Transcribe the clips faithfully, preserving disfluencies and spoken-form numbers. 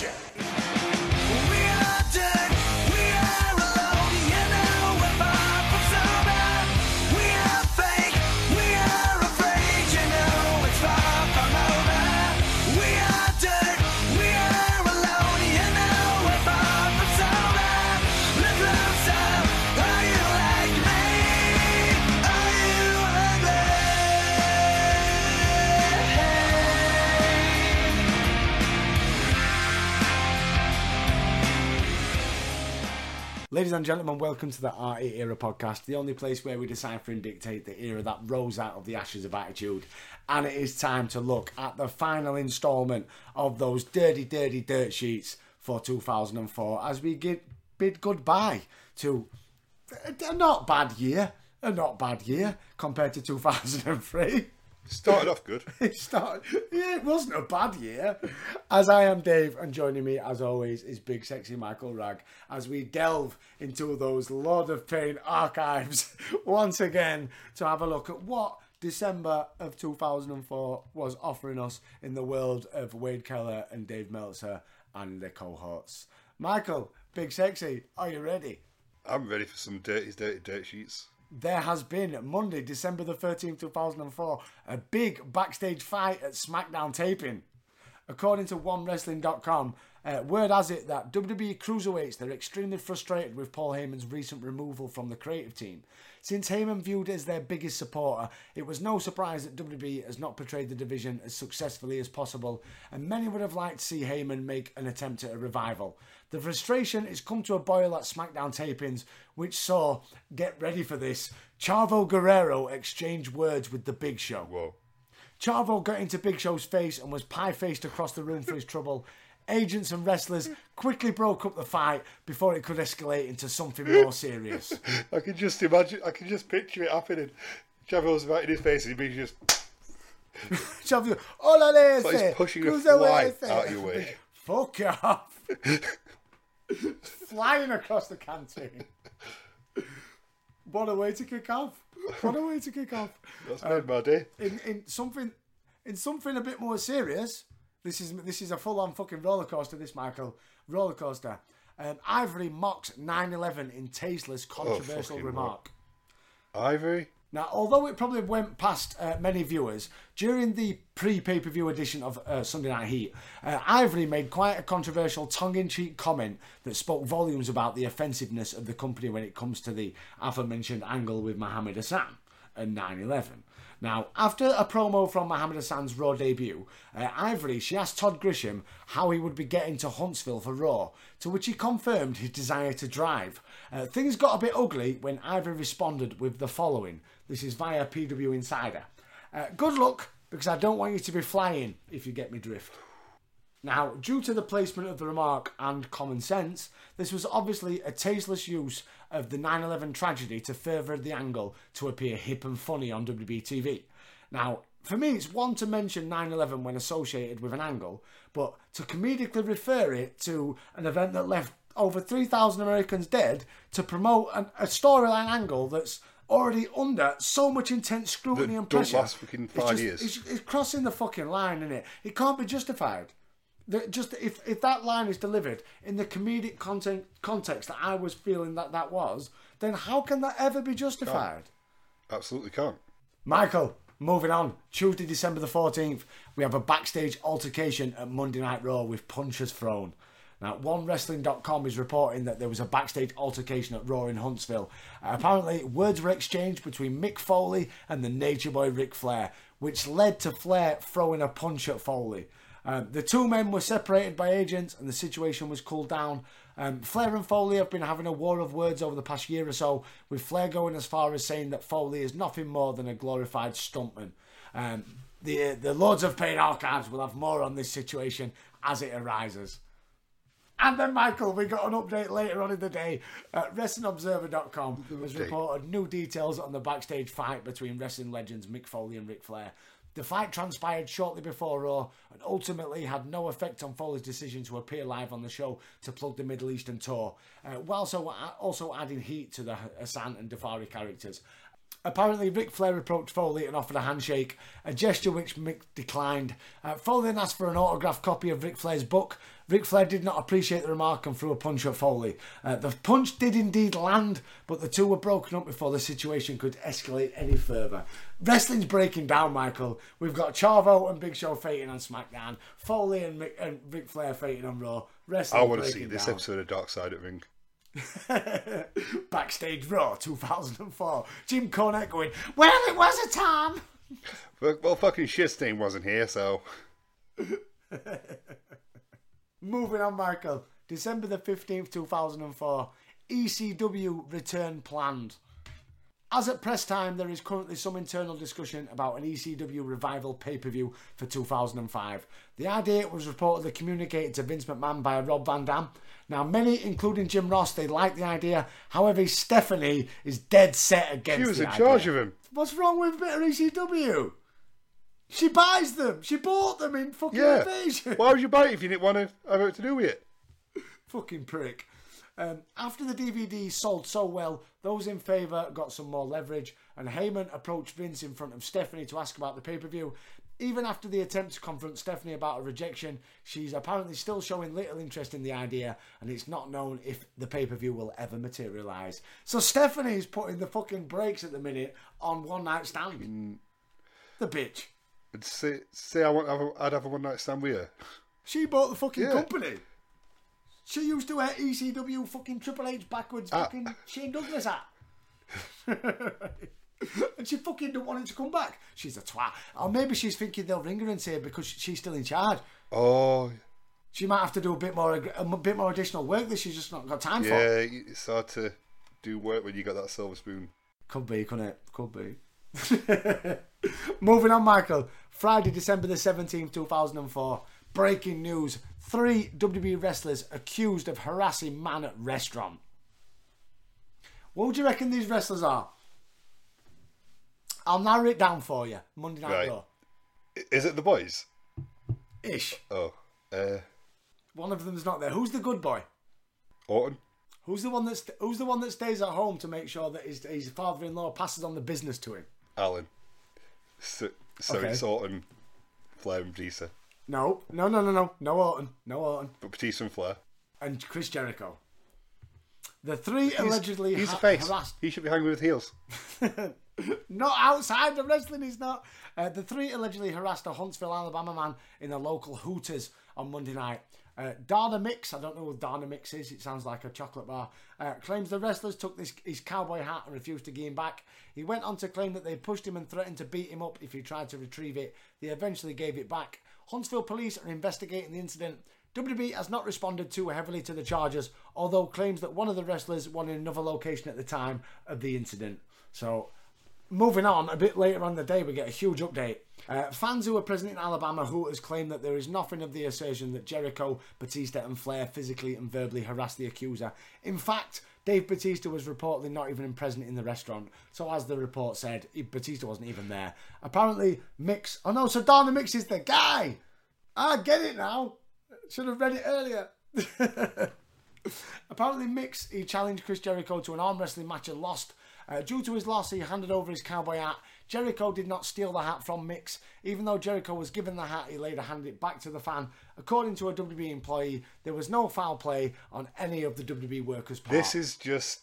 Gotcha. Ladies and gentlemen, welcome to the R A Era Podcast, the only place where we decipher and dictate the era that rose out of the ashes of attitude. And it is time to look at the final instalment of those dirty, dirty dirt sheets for two thousand four as we get, bid goodbye to a not bad year, a not bad year compared to two thousand three. Started off good. It started, yeah, it wasn't a bad year. As I am Dave, and joining me as always is Big Sexy Michael Ragg as we delve into those Lord of Pain archives once again to have a look at what December of two thousand four was offering us in the world of Wade Keller and Dave Meltzer and their cohorts. Michael, Big Sexy, are you ready? I'm ready for some dirty, dirty, dirt sheets. There has been, Monday, December the thirteenth, two thousand four, a big backstage fight at SmackDown taping. According to One Wrestling dot com, uh, word has it that W W E Cruiserweights, they're extremely frustrated with Paul Heyman's recent removal from the creative team. Since Heyman viewed as their biggest supporter, it was no surprise that W W E has not portrayed the division as successfully as possible, and many would have liked to see Heyman make an attempt at a revival. The frustration has come to a boil at SmackDown tapings, which saw, get ready for this, Chavo Guerrero exchange words with the Big Show. Whoa. Chavo got into Big Show's face and was pie-faced across the room for his trouble. Agents and wrestlers quickly broke up the fight before it could escalate into something more serious. I can just imagine, I can just picture it happening. Chavo's right in his face and he's just... Chavo, olale, like he's pushing a fly out of your way. Fuck off. Flying across the canteen. What a way to kick off. What a way to kick off. That's um, made my day. In, in, something, in something a bit more serious, this is this is a full-on fucking rollercoaster, this, Michael. Rollercoaster. Um, Ivory mocks nine eleven in tasteless, controversial oh, remark. What? Ivory? Now, although it probably went past uh, many viewers, during the pre-pay-per-view edition of uh, Sunday Night Heat, uh, Ivory made quite a controversial tongue-in-cheek comment that spoke volumes about the offensiveness of the company when it comes to the aforementioned angle with Muhammad Hassan and nine eleven. Now, after a promo from Muhammad Hassan's Raw debut, uh, Ivory, she asked Todd Grisham how he would be getting to Huntsville for Raw, to which he confirmed his desire to drive. Uh, things got a bit ugly when Ivory responded with the following. This is via P W Insider. Uh, good luck, because I don't want you to be flying if you get me drift. Now, due to the placement of the remark and common sense, this was obviously a tasteless use of the nine eleven tragedy to further the angle to appear hip and funny on W W E T V. Now, for me, it's one to mention nine eleven when associated with an angle, but to comedically refer it to an event that left over three thousand Americans dead to promote an, a storyline angle that's already under so much intense scrutiny and pressure. Don't last fucking five it's just, years. It's, it's crossing the fucking line, isn't it? It can't be justified. Just if, if that line is delivered in the comedic content context that I was feeling that that was, then how can that ever be justified? Can't. Absolutely can't. Michael, moving on. Tuesday, December the fourteenth, we have a backstage altercation at Monday Night Raw with punches thrown. Now, One Wrestling dot com is reporting that there was a backstage altercation at Raw in Huntsville. Uh, apparently, words were exchanged between Mick Foley and the Nature Boy Ric Flair, which led to Flair throwing a punch at Foley. Um, the two men were separated by agents and the situation was cooled down. Um, Flair and Foley have been having a war of words over the past year or so, with Flair going as far as saying that Foley is nothing more than a glorified stuntman. Um, the, the Lords of Pain archives will have more on this situation as it arises. And then, Michael, we got an update later on in the day. Uh, Wrestling Observer dot com has reported new details on the backstage fight between wrestling legends Mick Foley and Ric Flair. The fight transpired shortly before Raw and ultimately had no effect on Foley's decision to appear live on the show to plug the Middle Eastern tour, uh, while also, also adding heat to the Hassan and Dafari characters. Apparently, Ric Flair approached Foley and offered a handshake, a gesture which Mick declined. Uh, Foley then asked for an autographed copy of Ric Flair's book. Ric Flair did not appreciate the remark and threw a punch at Foley. Uh, the punch did indeed land, but the two were broken up before the situation could escalate any further. Wrestling's breaking down, Michael. We've got Chavo and Big Show fighting on SmackDown, Foley and, Mick, and Ric Flair fighting on Raw. Wrestling I want to see this down. Episode of Dark Side of Ring. Backstage Raw two thousand four. Jim Cornette going, well, it was a time. Well, fucking Shitstein wasn't here, so... Moving on, Michael. December the fifteenth, two thousand four. E C W return planned. As at press time, there is currently some internal discussion about an E C W revival pay-per-view for two thousand five. The idea was reportedly communicated to Vince McMahon by Rob Van Dam. Now, many, including Jim Ross, they like the idea. However, Stephanie is dead set against the idea. She was in idea. charge of him. What's wrong with a bit of E C W? She buys them. She bought them in fucking yeah. Invasion. Why would you buy it if you didn't want to have anything to do with it? Fucking prick. Um, after the D V D sold so well, those in favour got some more leverage, and Heyman approached Vince in front of Stephanie to ask about the pay-per-view. Even after the attempt to confront Stephanie about a rejection, she's apparently still showing little interest in the idea, and it's not known if the pay-per-view will ever materialise. So Stephanie's putting the fucking brakes at the minute on One Night Stand. Mm. The bitch. I'd say, say I want, I'd have a One Night Stand with her. She bought the fucking yeah. company. She used to wear E C W fucking Triple H backwards uh, fucking Shane Douglas hat. And she fucking don't want him to come back. She's a twat. Or maybe she's thinking they'll ring her and say because she's still in charge. Oh. She might have to do a bit more a bit more additional work that she's just not got time yeah, for. Yeah, it's hard to do work when you got that silver spoon. Could be, couldn't it? Could be. Moving on, Michael. Friday, December the seventeenth, two thousand four. Breaking news. Three W W E wrestlers accused of harassing man at restaurant. What would you reckon these wrestlers are? I'll narrow it down for you. Monday Night Raw. Right. Is it the boys? Ish. Oh. Uh, one of them's not there. Who's the good boy? Orton. Who's the one that's st- Who's the one that stays at home to make sure that his his father-in-law passes on the business to him? Alan. So, so okay. It's Orton, Flair, and Batista. No, no, no, no, no, no Orton, no Orton. But Batista and Flair. And Chris Jericho. The three he's, allegedly he's ha- a face. harassed. He should be hanging with heels. Not outside the wrestling, he's not. Uh, the three allegedly harassed a Huntsville, Alabama man in the local Hooters on Monday night. Uh, Sadana Mix, I don't know what Sadana Mix is, it sounds like a chocolate bar, uh, claims the wrestlers took this, his cowboy hat and refused to give him back. He went on to claim that they pushed him and threatened to beat him up if he tried to retrieve it. They eventually gave it back. Huntsville police are investigating the incident. W W E has not responded too heavily to the charges, although claims that one of the wrestlers wanted another location at the time of the incident. So... Moving on, a bit later on in the day, we get a huge update. Uh, fans who were present in Alabama Hooters claim that there is nothing of the assertion that Jericho, Batista and Flair physically and verbally harassed the accuser. In fact, Dave Batista was reportedly not even present in the restaurant. So as the report said, Batista wasn't even there. Apparently, Mix... Oh no, so Sadana Mix is the guy! I get it now. Should have read it earlier. Apparently, Mix, he challenged Chris Jericho to an arm wrestling match and lost. Uh, due to his loss, he handed over his cowboy hat. Jericho did not steal the hat from Mix. Even though Jericho was given the hat, he later handed it back to the fan. According to a W W E employee, there was no foul play on any of the W W E workers' part. This is just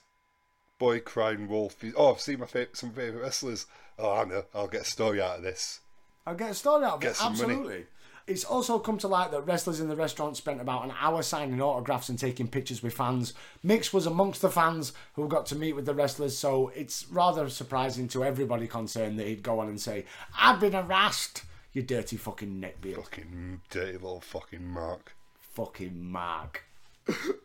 boy crying wolf. Oh, I've seen my fa- some favourite wrestlers. Oh, I know. I'll get a story out of this. I'll get a story out of it. Absolutely. Money. It's also come to light that wrestlers in the restaurant spent about an hour signing autographs and taking pictures with fans. Mix was amongst the fans who got to meet with the wrestlers, so it's rather surprising to everybody concerned that he'd go on and say, I've been harassed, you dirty fucking neckbeard. Fucking dirty little fucking Mark. Fucking Mark.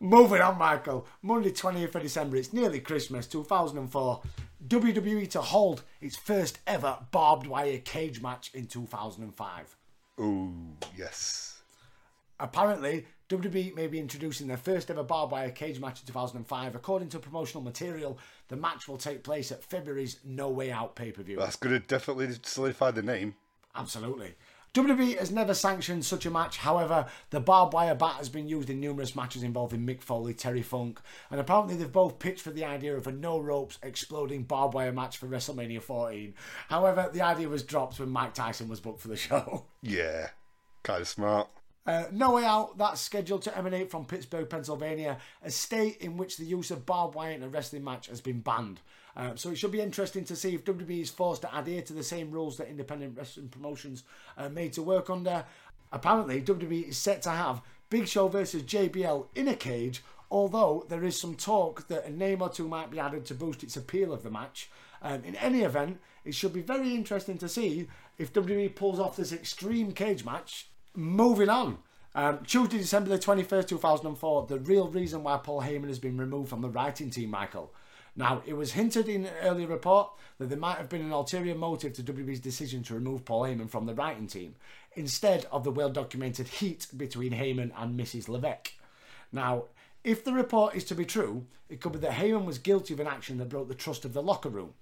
Moving on, Michael. Monday twentieth of December, it's nearly Christmas, two thousand four. W W E to hold its first ever barbed wire cage match in two thousand five. Ooh, yes. Apparently, W W E may be introducing their first ever barbed wire cage match in two thousand five. According to promotional material, the match will take place at February's No Way Out pay-per-view. That's going to definitely solidify the name. Absolutely. W W E has never sanctioned such a match. However, the barbed wire bat has been used in numerous matches involving Mick Foley, Terry Funk, and apparently they've both pitched for the idea of a no-ropes exploding barbed wire match for WrestleMania fourteen. However, the idea was dropped when Mike Tyson was booked for the show. Yeah, kind of smart. Uh, No Way Out, that's scheduled to emanate from Pittsburgh, Pennsylvania, a state in which the use of barbed wire in a wrestling match has been banned. Uh, so it should be interesting to see if W W E is forced to adhere to the same rules that independent wrestling promotions are made to work under. Apparently, W W E is set to have Big Show versus J B L in a cage, although there is some talk that a name or two might be added to boost its appeal of the match. Um, in any event, it should be very interesting to see if W W E pulls off this extreme cage match. Moving on. Um, Tuesday, December the twenty-first, two thousand four, the real reason why Paul Heyman has been removed from the writing team, Michael. Now, it was hinted in an earlier report that there might have been an ulterior motive to W W E's decision to remove Paul Heyman from the writing team, instead of the well-documented heat between Heyman and Missus Levesque. Now, if the report is to be true, it could be that Heyman was guilty of an action that broke the trust of the locker room.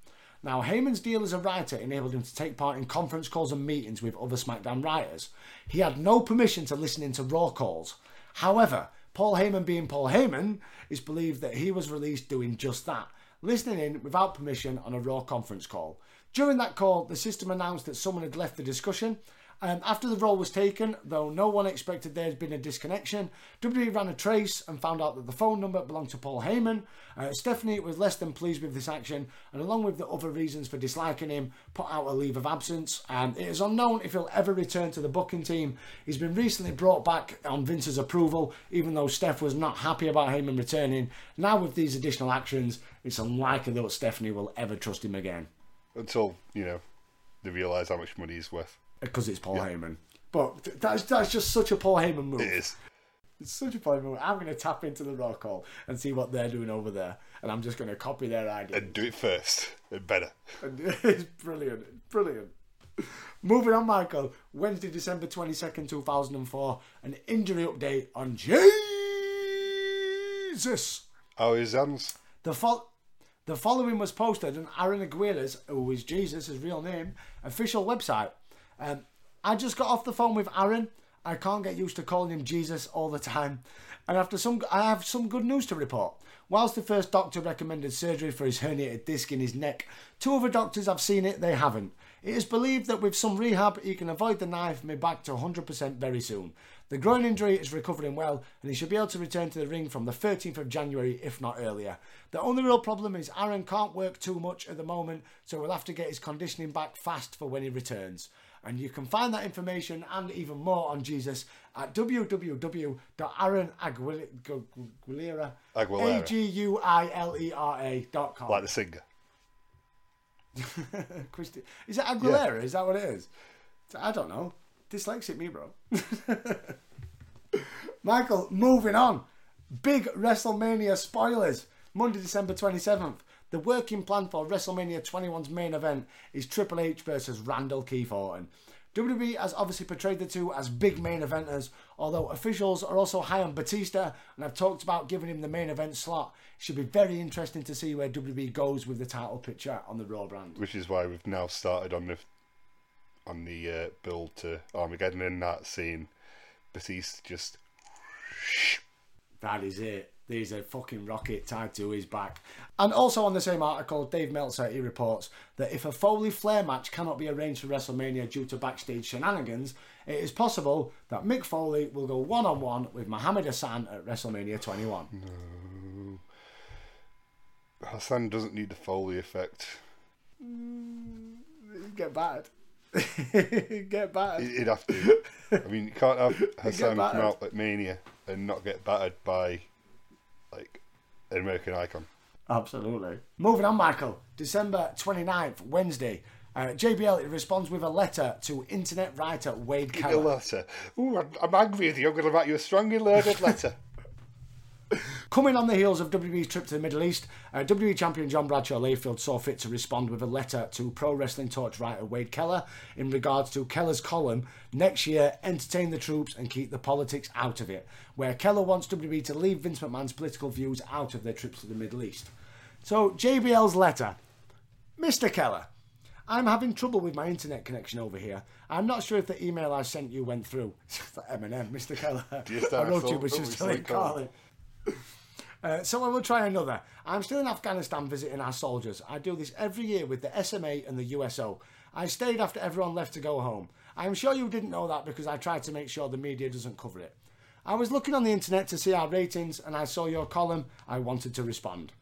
Now, Heyman's deal as a writer enabled him to take part in conference calls and meetings with other SmackDown writers. He had no permission to listen into Raw calls. However, Paul Heyman being Paul Heyman, it's believed that he was released doing just that, listening in without permission on a Raw conference call. During that call, the system announced that someone had left the discussion. Um, after the roll was taken, though no one expected there had been a disconnection, W W E ran a trace and found out that the phone number belonged to Paul Heyman. Uh, Stephanie was less than pleased with this action, and along with the other reasons for disliking him, put out a leave of absence. Um, it is unknown if he'll ever return to the booking team. He's been recently brought back on Vince's approval, even though Steph was not happy about Heyman returning. Now with these additional actions, it's unlikely that Stephanie will ever trust him again. Until, you know, they realise how much money he's worth. Because it's Paul yeah. Heyman. But that's that's just such a Paul Heyman move. It is. It's such a Paul Heyman move. I'm going to tap into the Raw call and see what they're doing over there. And I'm just going to copy their idea. And do it first. And better. And it's brilliant. Brilliant. Moving on, Michael. Wednesday, December twenty-second, two thousand four. An injury update on Jesus. How is Zans? The fault... The following was posted on Aaron Aguilera's, who is Jesus, his real name, official website. Um, I just got off the phone with Aaron. I can't get used to calling him Jesus all the time. And after some, I have some good news to report. Whilst the first doctor recommended surgery for his herniated disc in his neck, two other doctors have seen it, they haven't. It is believed that with some rehab, he can avoid the knife and be back to one hundred percent very soon. The groin injury is recovering well, and he should be able to return to the ring from the thirteenth of January, if not earlier. The only real problem is Aaron can't work too much at the moment, so we'll have to get his conditioning back fast for when he returns. And you can find that information and even more on Jesus at w w w dot aaron aguilera dot com. Like the singer. Christi- is it Aguilera? Yeah. Is that what it is? I don't know. Dyslexic me, bro. Michael, moving on. Big WrestleMania spoilers. Monday, December twenty-seventh. The working plan for WrestleMania twenty-one's main event is Triple H versus Randall Keith Orton. W W E has obviously portrayed the two as big main eventers, although officials are also high on Batista and have talked about giving him the main event slot. It should be very interesting to see where W W E goes with the title picture on the Raw brand. Which is why we've now started on the on the uh, build to Armageddon and that scene. Batista just... That is it. There's a fucking rocket tied to his back. And also on the same article, Dave Meltzer, he reports that if a Foley-Flair match cannot be arranged for WrestleMania due to backstage shenanigans, it is possible that Mick Foley will go one-on-one with Muhammad Hassan at WrestleMania twenty-one. No. Hassan doesn't need the Foley effect. Mm, get battered. Get battered. He'd have to. I mean, you can't have Hassan come out at Mania and not get battered by... like an American icon. Absolutely. Moving on, Michael. December twenty-ninth, Wednesday. Uh, J B L, it responds with a letter to internet writer Wade Keller. A letter. Ooh, I'm, I'm angry with you. I'm going to write you a strongly worded letter. Coming on the heels of W W E's trip to the Middle East, uh, W W E champion John Bradshaw Layfield saw fit to respond with a letter to Pro Wrestling Torch writer Wade Keller in regards to Keller's column, "Next year, entertain the troops and keep the politics out of it," where Keller wants W W E to leave Vince McMahon's political views out of their trips to the Middle East. So, J B L's letter. Mister Keller, I'm having trouble with my internet connection over here. I'm not sure if the email I sent you went through. Eminem, Mister Keller. Yes, I wrote so, you, but she's still in Carly. Uh, so I will try another. I'm still in Afghanistan visiting our soldiers. I do this every year with the S M A and the U S O. I stayed after everyone left to go home. I'm sure you didn't know that because I tried to make sure the media doesn't cover it. I was looking on the internet to see our ratings and I saw your column. I wanted to respond.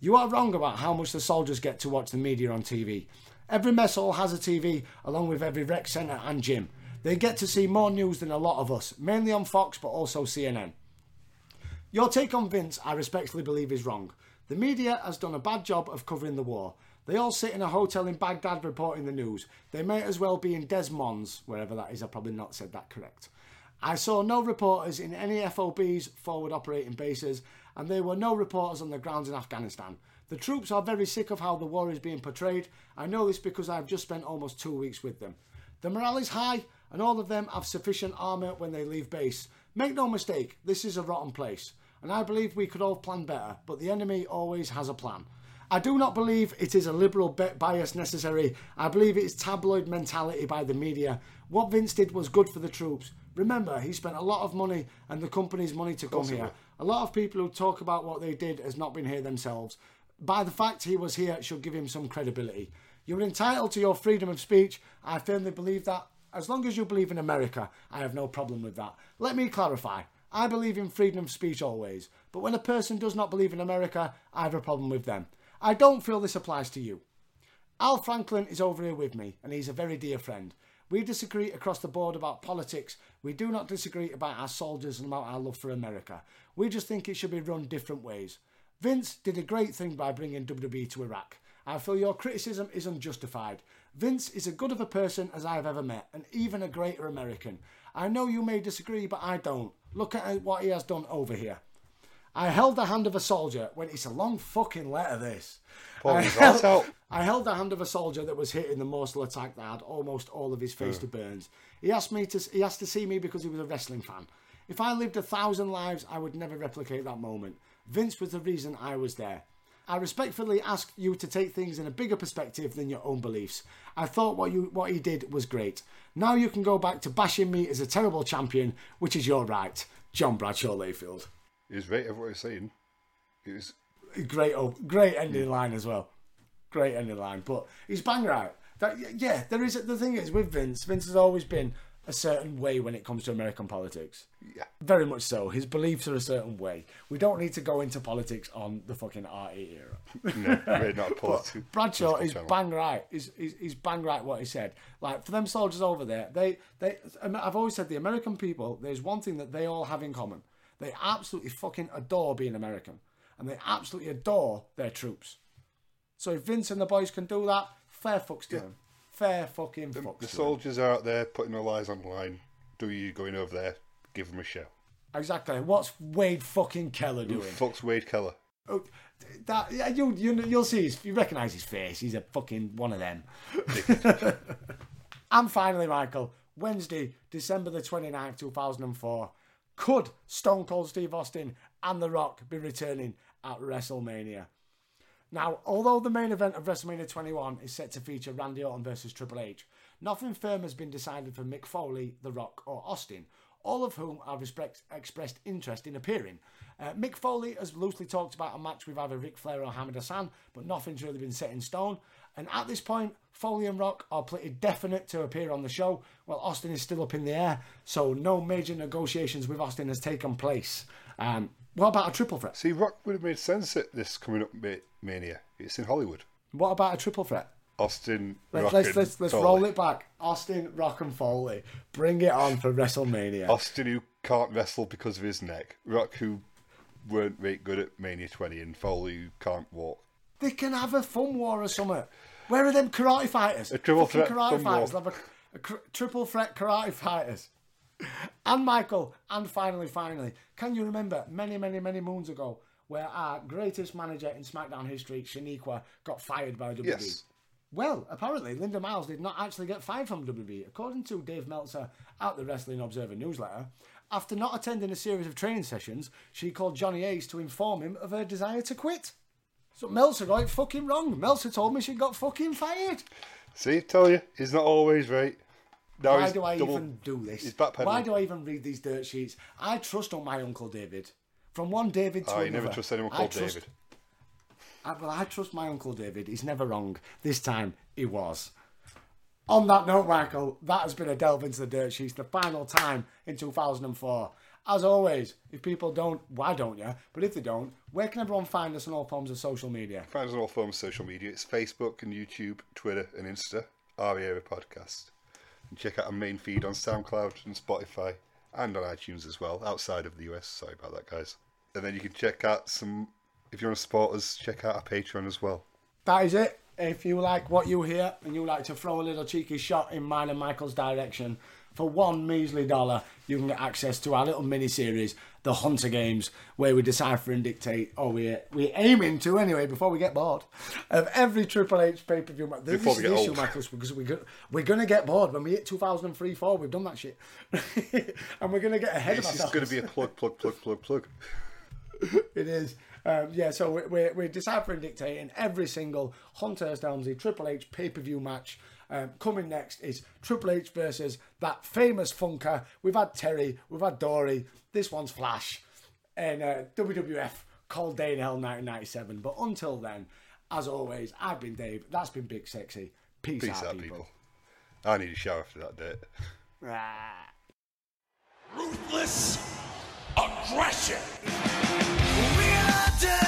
You are wrong about how much the soldiers get to watch the media on T V. Every mess hall has a T V along with every rec centre and gym. They get to see more news than a lot of us, mainly on Fox but also C N N. Your take on Vince, I respectfully believe, is wrong. The media has done a bad job of covering the war. They all sit in a hotel in Baghdad reporting the news. They may as well be in Des Moines, wherever that is. I probably not said that correct. I saw no reporters in any F O Bs, forward operating bases, and there were no reporters on the grounds in Afghanistan. The troops are very sick of how the war is being portrayed. I know this because I've just spent almost two weeks with them. The morale is high, and all of them have sufficient armour when they leave base. Make no mistake, this is a rotten place. And I believe we could all plan better, but the enemy always has a plan. I do not believe it is a liberal bias necessary. I believe it is tabloid mentality by the media. What Vince did was good for the troops. Remember, he spent a lot of money and the company's money to come here. A lot of people who talk about what they did has not been here themselves. By the fact he was here, it should give him some credibility. You're entitled to your freedom of speech. I firmly believe that. As long as you believe in America, I have no problem with that. Let me clarify. I believe in freedom of speech always, but when a person does not believe in America, I have a problem with them. I don't feel this applies to you. Al Franken is over here with me, and he's a very dear friend. We disagree across the board about politics. We do not disagree about our soldiers and about our love for America. We just think it should be run different ways. Vince did a great thing by bringing W W E to Iraq. I feel your criticism is unjustified. Vince is as good of a person as I have ever met, and even a greater American. I know you may disagree, but I don't. Look at what he has done over here. I held the hand of a soldier when it's a long fucking letter, this. Paul, I, held, I held the hand of a soldier that was hit in the Mosul attack that had almost all of his face yeah. to burns. He asked me to he asked to see me because he was a wrestling fan. If I lived a thousand lives, I would never replicate that moment. Vince was the reason I was there. I respectfully ask you to take things in a bigger perspective than your own beliefs. I thought what you what he did was great. Now you can go back to bashing me as a terrible champion, which is your right. John Bradshaw Layfield. He's right of what he's saying. He was... Great, oh, great ending yeah. line as well. Great ending line, but he's bang right. That, yeah, there is. The thing is, with Vince, Vince has always been a certain way when it comes to American politics. Yeah. Very much so. His beliefs are a certain way. We don't need to go into politics on the fucking R A Era. No, we're not politics. Bradshaw is channel. bang right. He's, he's, he's bang right what he said. Like, for them soldiers over there, they, they, I've always said the American people, there's one thing that they all have in common. They absolutely fucking adore being American. And they absolutely adore their troops. So if Vince and the boys can do that, fair fucks to yeah. them. Fair fucking the, fucks. The soldiers are out there putting their lives on the line. Do you going over there? Give them a show. Exactly. What's Wade fucking Keller doing? Who fucks Wade Keller? Oh, that yeah, you you you'll see. His, you recognise his face. He's a fucking one of them. And finally, Michael, Wednesday, December the twenty-ninth, two thousand and four. Could Stone Cold Steve Austin and The Rock be returning at WrestleMania? Now, although the main event of WrestleMania twenty-one is set to feature Randy Orton versus Triple H, nothing firm has been decided for Mick Foley, The Rock or Austin, all of whom have respect, expressed interest in appearing. Uh, Mick Foley has loosely talked about a match with either Ric Flair or Muhammad Hassan, but nothing's really been set in stone. And at this point, Foley and Rock are pretty definite to appear on the show, while Austin is still up in the air, so no major negotiations with Austin has taken place. Um, what about a triple threat? See, Rock would have made sense at this coming up Mania. It's in Hollywood. What about a triple threat? Austin, let's, Rock let's, and let's, let's Foley. Let's roll it back. Austin, Rock and Foley. Bring it on for WrestleMania. Austin, who can't wrestle because of his neck. Rock, who weren't very good at Mania twenty. And Foley, who can't walk. They can have a fun war or something. Where are them karate fighters? A triple Fucking threat karate fighters. Have a, a cr- triple threat karate fighters. And Michael, and finally, finally, can you remember many, many, many moons ago where our greatest manager in SmackDown history, Shaniqua, got fired by W W E? Yes. Well, apparently, Linda Miles did not actually get fired from W W E. According to Dave Meltzer at the Wrestling Observer newsletter, after not attending a series of training sessions, she called Johnny Ace to inform him of her desire to quit. So Meltzer got it fucking wrong. Meltzer told me she got fucking fired. See, tell you, he's not always right. Now Why do I double, even do this? Why do I even read these dirt sheets? I trust on my Uncle David. From one David to oh, another. I never trust anyone called I trust, David. I, well, I trust my Uncle David. He's never wrong. This time, he was. On that note, Michael, that has been a delve into the dirt sheets, the final time in two thousand four. As always, if people don't, why don't you? But if they don't, where can everyone find us on all forms of social media? Find us on all forms of social media. It's Facebook and YouTube, Twitter and Insta, R A Era Podcast. And check out our main feed on SoundCloud and Spotify and on iTunes as well, outside of the U S. Sorry about that, guys. And then you can check out some, if you want to support us, check out our Patreon as well. That is it. If you like what you hear and you like to throw a little cheeky shot in mine and Michael's direction, for one measly dollar, you can get access to our little mini-series, The Hunter Games, where we decipher and dictate, or we're, we're aiming to anyway, before we get bored, of every Triple H pay-per-view. This before is we get the issue, Michael, because we go, we're going to get bored. When we hit two thousand three, oh four, we've done that shit. And we're going to get ahead this of ourselves. This is going to be a plug, plug, plug, plug, plug. It is. Um, yeah, so we're, we're deciphering, dictating every single Hunter's Helmsley Triple H pay-per-view match. Um, coming next is Triple H versus that famous Funker. We've had Terry, we've had Dory. This one's Flash. And uh, W W F called Day in Hell nineteen ninety-seven. But until then, as always, I've been Dave. That's been Big Sexy. Peace, Peace out, out people. people. I need a shower after that date. Ah. Ruthless aggression. We are dead.